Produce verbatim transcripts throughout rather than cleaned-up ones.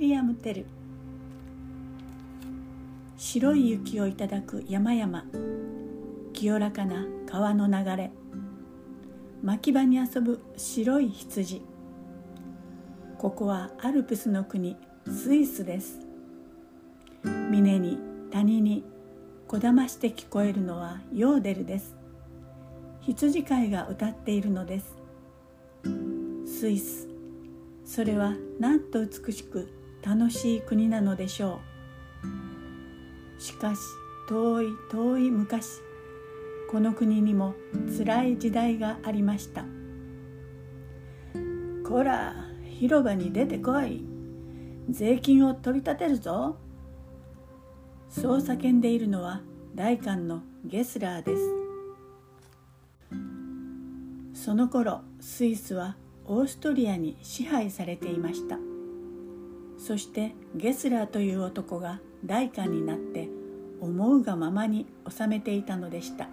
リアム・テル。白い雪をいただく山々、清らかな川の流れ、牧場に遊ぶ白い羊。ここはアルプスの国、スイスです。峰に谷にこだまして聞こえるのはヨーデルです。羊飼いが歌っているのです。スイス、それはなんと美しく楽しい国なのでしょう。しかし遠い遠い昔、この国にも辛い時代がありました。こら、広場に出てこい。税金を取り立てるぞ。そう叫んでいるのは大官のゲスラーです。その頃、スイスはオーストリアに支配されていました。そしてゲスラーという男が大官になって思うがままに治めていたのでした。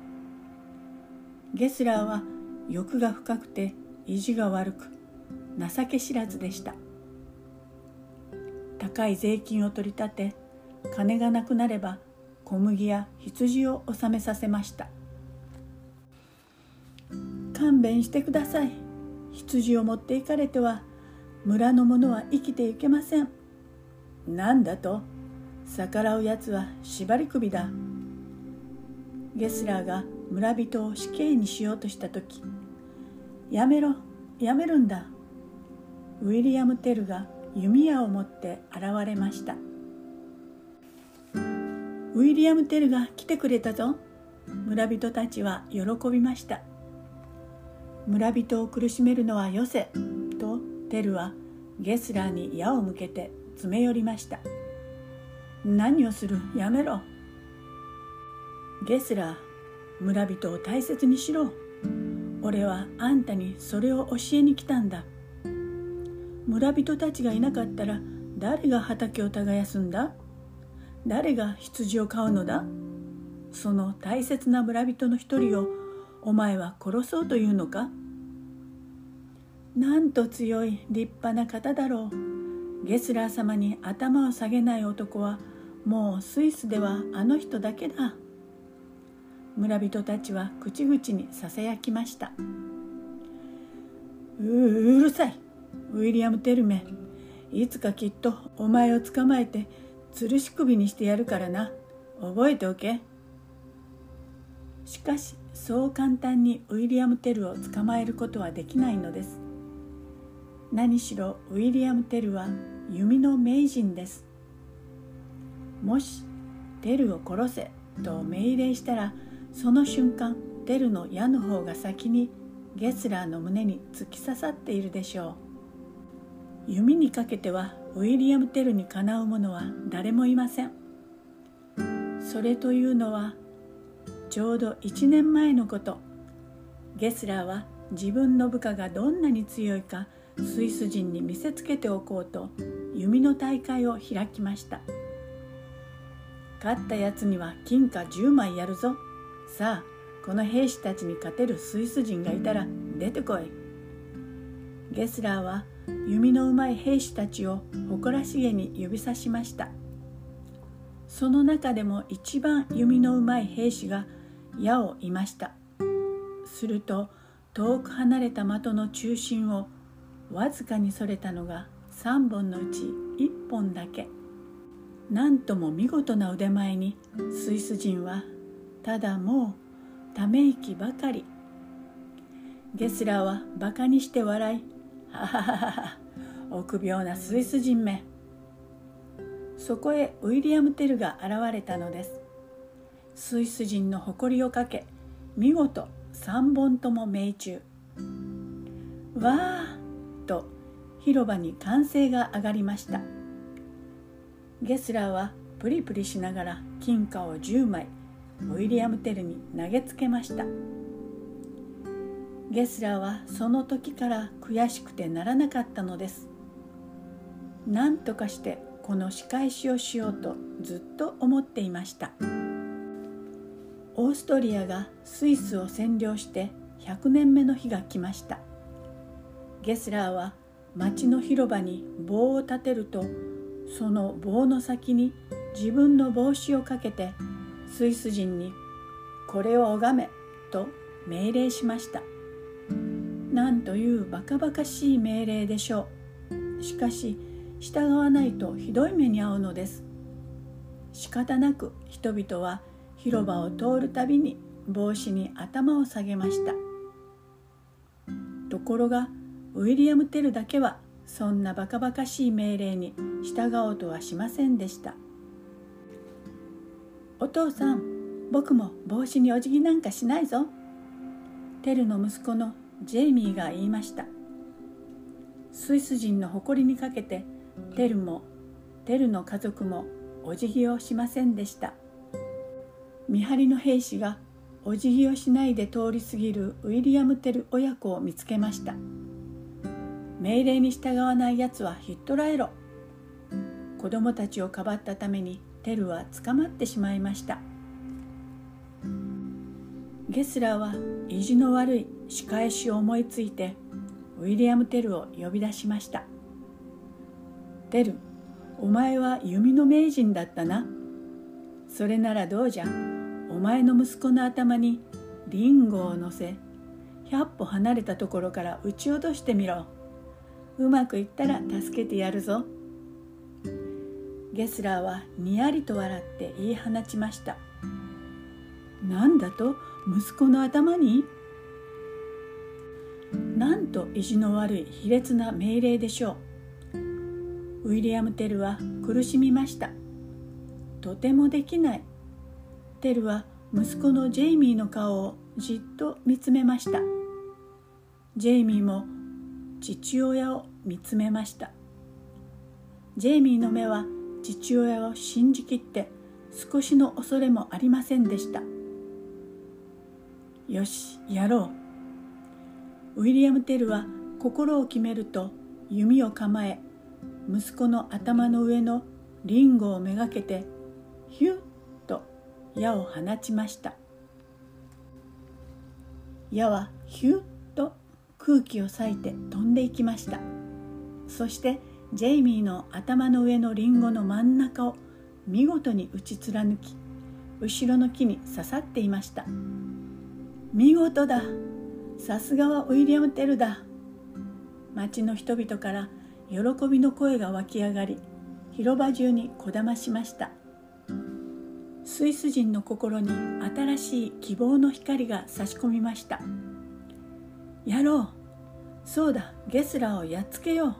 ゲスラーは欲が深くて意地が悪く情け知らずでした。高い税金を取り立て、金がなくなれば小麦や羊を納めさせました。勘弁してください。羊を持っていかれては村の者は生きていけません。なんだと、逆らうやつは縛り首だ。ゲスラーが村人を死刑にしようとしたとき、やめろ、やめるんだ。ウィリアム・テルが弓矢を持って現れました。ウィリアム・テルが来てくれたぞ。村人たちは喜びました。村人を苦しめるのはよせ、とテルはゲスラーに矢を向けて詰め寄りました。何をする、やめろ。ゲスラー、村人を大切にしろ。俺はあんたにそれを教えに来たんだ。村人たちがいなかったら誰が畑を耕すんだ？誰が羊を飼うのだ？その大切な村人の一人をお前は殺そうというのか？なんと強い立派な方だろう。ゲスラー様に頭を下げない男はもうスイスではあの人だけだ。村人たちは口々にささやきました。ううるさい、ウィリアム・テルメ。いつかきっとお前を捕まえて吊るし首にしてやるからな。覚えておけ。しかし、そう簡単にウィリアム・テルを捕まえることはできないのです。何しろウィリアム・テルは弓の名人です。もし、テルを殺せと命令したら、その瞬間、テルの矢の方が先にゲスラーの胸に突き刺さっているでしょう。弓にかけてはウィリアム・テルにかなう者は誰もいません。それというのは、ちょうどいちねんまえのこと。ゲスラーは自分の部下がどんなに強いかスイス人に見せつけておこうと弓の大会を開きました。勝ったやつには金貨じゅうまいやるぞ。さあ、この兵士たちに勝てるスイス人がいたら出てこい。ゲスラーは弓のうまい兵士たちを誇らしげに指さしました。その中でも一番弓のうまい兵士が矢を射ました。すると、遠く離れた的の中心をわずかにそれたのがさんぼんのうちいっぽんだけ。なんとも見事な腕前にスイス人はただもうため息ばかり。ゲスラーはバカにして笑い、はははは、臆病なスイス人め。そこへウィリアム・テルが現れたのです。スイス人の誇りをかけ、見事さんぼんとも命中。わあと広場に歓声が上がりました。ゲスラーはプリプリしながら金貨をじゅうまいウィリアム・テルに投げつけました。ゲスラーはその時から悔しくてならなかったのです。なんとかしてこの仕返しをしようとずっと思っていました。オーストリアがスイスを占領してひゃくねんめの日が来ました。ゲスラーは町の広場に棒を立てるとその棒の先に自分の帽子をかけてスイス人にこれを拝めと命令しました。なんというバカバカしい命令でしょう。しかし従わないとひどい目に遭うのです。仕方なく人々は広場を通るたびに帽子に頭を下げました。ところがウィリアム・テルだけはそんなバカバカしい命令に従おうとはしませんでした。お父さん、僕も帽子にお辞儀なんかしないぞ。テルの息子のジェイミーが言いました。スイス人の誇りにかけてテルもテルの家族もお辞儀をしませんでした。見張りの兵士がお辞儀をしないで通り過ぎるウィリアム・テル親子を見つけました。命令に従わないやつはひっ捕らえろ。子供たちをかばったためにテルは捕まってしまいました。ゲスラーは意地の悪い仕返しを思いついてウィリアム・テルを呼び出しました。テル、お前は弓の名人だったな。それならどうじゃ。お前の息子の頭にリンゴを乗せ、ひゃっぽ離れたところから撃ち落としてみろ。うまくいったら助けてやるぞ。ゲスラーはにやりと笑って言い放ちました。なんだと、息子の頭に？なんと意地の悪い卑劣な命令でしょう。ウィリアム・テルは苦しみました。とてもできない。テルは息子のジェイミーの顔をじっと見つめました。ジェイミーも父親を見つめました。ジェイミーの目は父親を信じきって少しの恐れもありませんでした。よし、やろう。ウィリアム・テルは心を決めると弓を構え、息子の頭の上のリンゴをめがけてヒュッと矢を放ちました。矢はヒュッと空気を裂いて飛んでいきました。そしてジェイミーの頭の上のリンゴの真ん中を見事に打ち貫き、後ろの木に刺さっていました。見事だ。さすがはウィリアム・テルだ。町の人々から喜びの声が湧き上がり、広場中にこだましました。スイス人の心に新しい希望の光が差し込みました。やろう。そうだ、ゲスラーをやっつけよ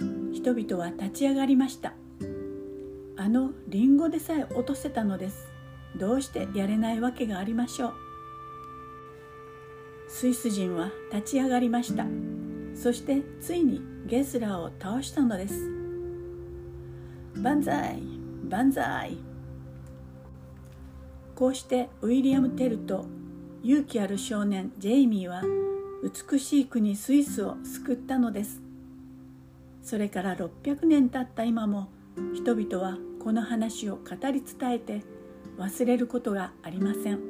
う。人々は立ち上がりました。あのリンゴでさえ落とせたのです。どうしてやれないわけがありましょう。スイス人は立ち上がりました。そしてついにゲスラーを倒したのです。万歳、万歳。こうしてウィリアム・テルと勇気ある少年ジェイミーは美しい国スイスを救ったのです。それからろっぴゃくねん経った今も人々はこの話を語り伝えて忘れることがありません。